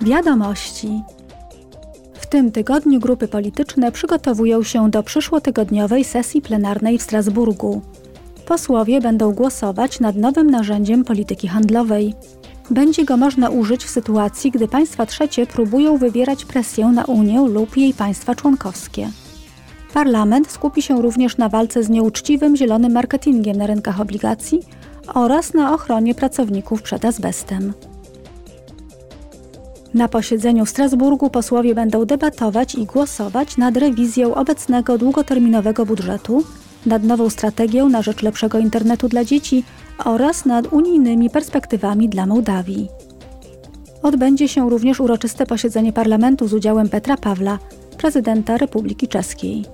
Wiadomości. W tym tygodniu grupy polityczne przygotowują się do przyszłotygodniowej sesji plenarnej w Strasburgu. Posłowie będą głosować nad nowym narzędziem polityki handlowej. Będzie go można użyć w sytuacji, gdy państwa trzecie próbują wywierać presję na Unię lub jej państwa członkowskie. Parlament skupi się również na walce z nieuczciwym zielonym marketingiem na rynkach obligacji oraz na ochronie pracowników przed azbestem. Na posiedzeniu w Strasburgu posłowie będą debatować i głosować nad rewizją obecnego długoterminowego budżetu, nad nową strategią na rzecz lepszego internetu dla dzieci oraz nad unijnymi perspektywami dla Mołdawii. Odbędzie się również uroczyste posiedzenie parlamentu z udziałem Petra Pawla, prezydenta Republiki Czeskiej.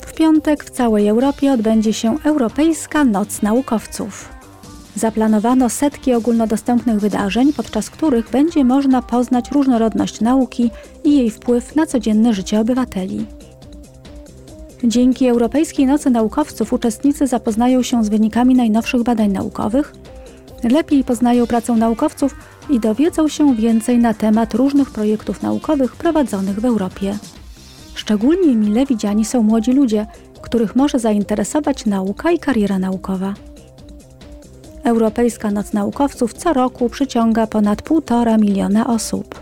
W piątek w całej Europie odbędzie się Europejska Noc Naukowców. Zaplanowano setki ogólnodostępnych wydarzeń, podczas których będzie można poznać różnorodność nauki i jej wpływ na codzienne życie obywateli. Dzięki Europejskiej Nocy Naukowców uczestnicy zapoznają się z wynikami najnowszych badań naukowych, lepiej poznają pracę naukowców i dowiedzą się więcej na temat różnych projektów naukowych prowadzonych w Europie. Szczególnie mile widziani są młodzi ludzie, których może zainteresować nauka i kariera naukowa. Europejska Noc Naukowców co roku przyciąga ponad 1,5 miliona osób.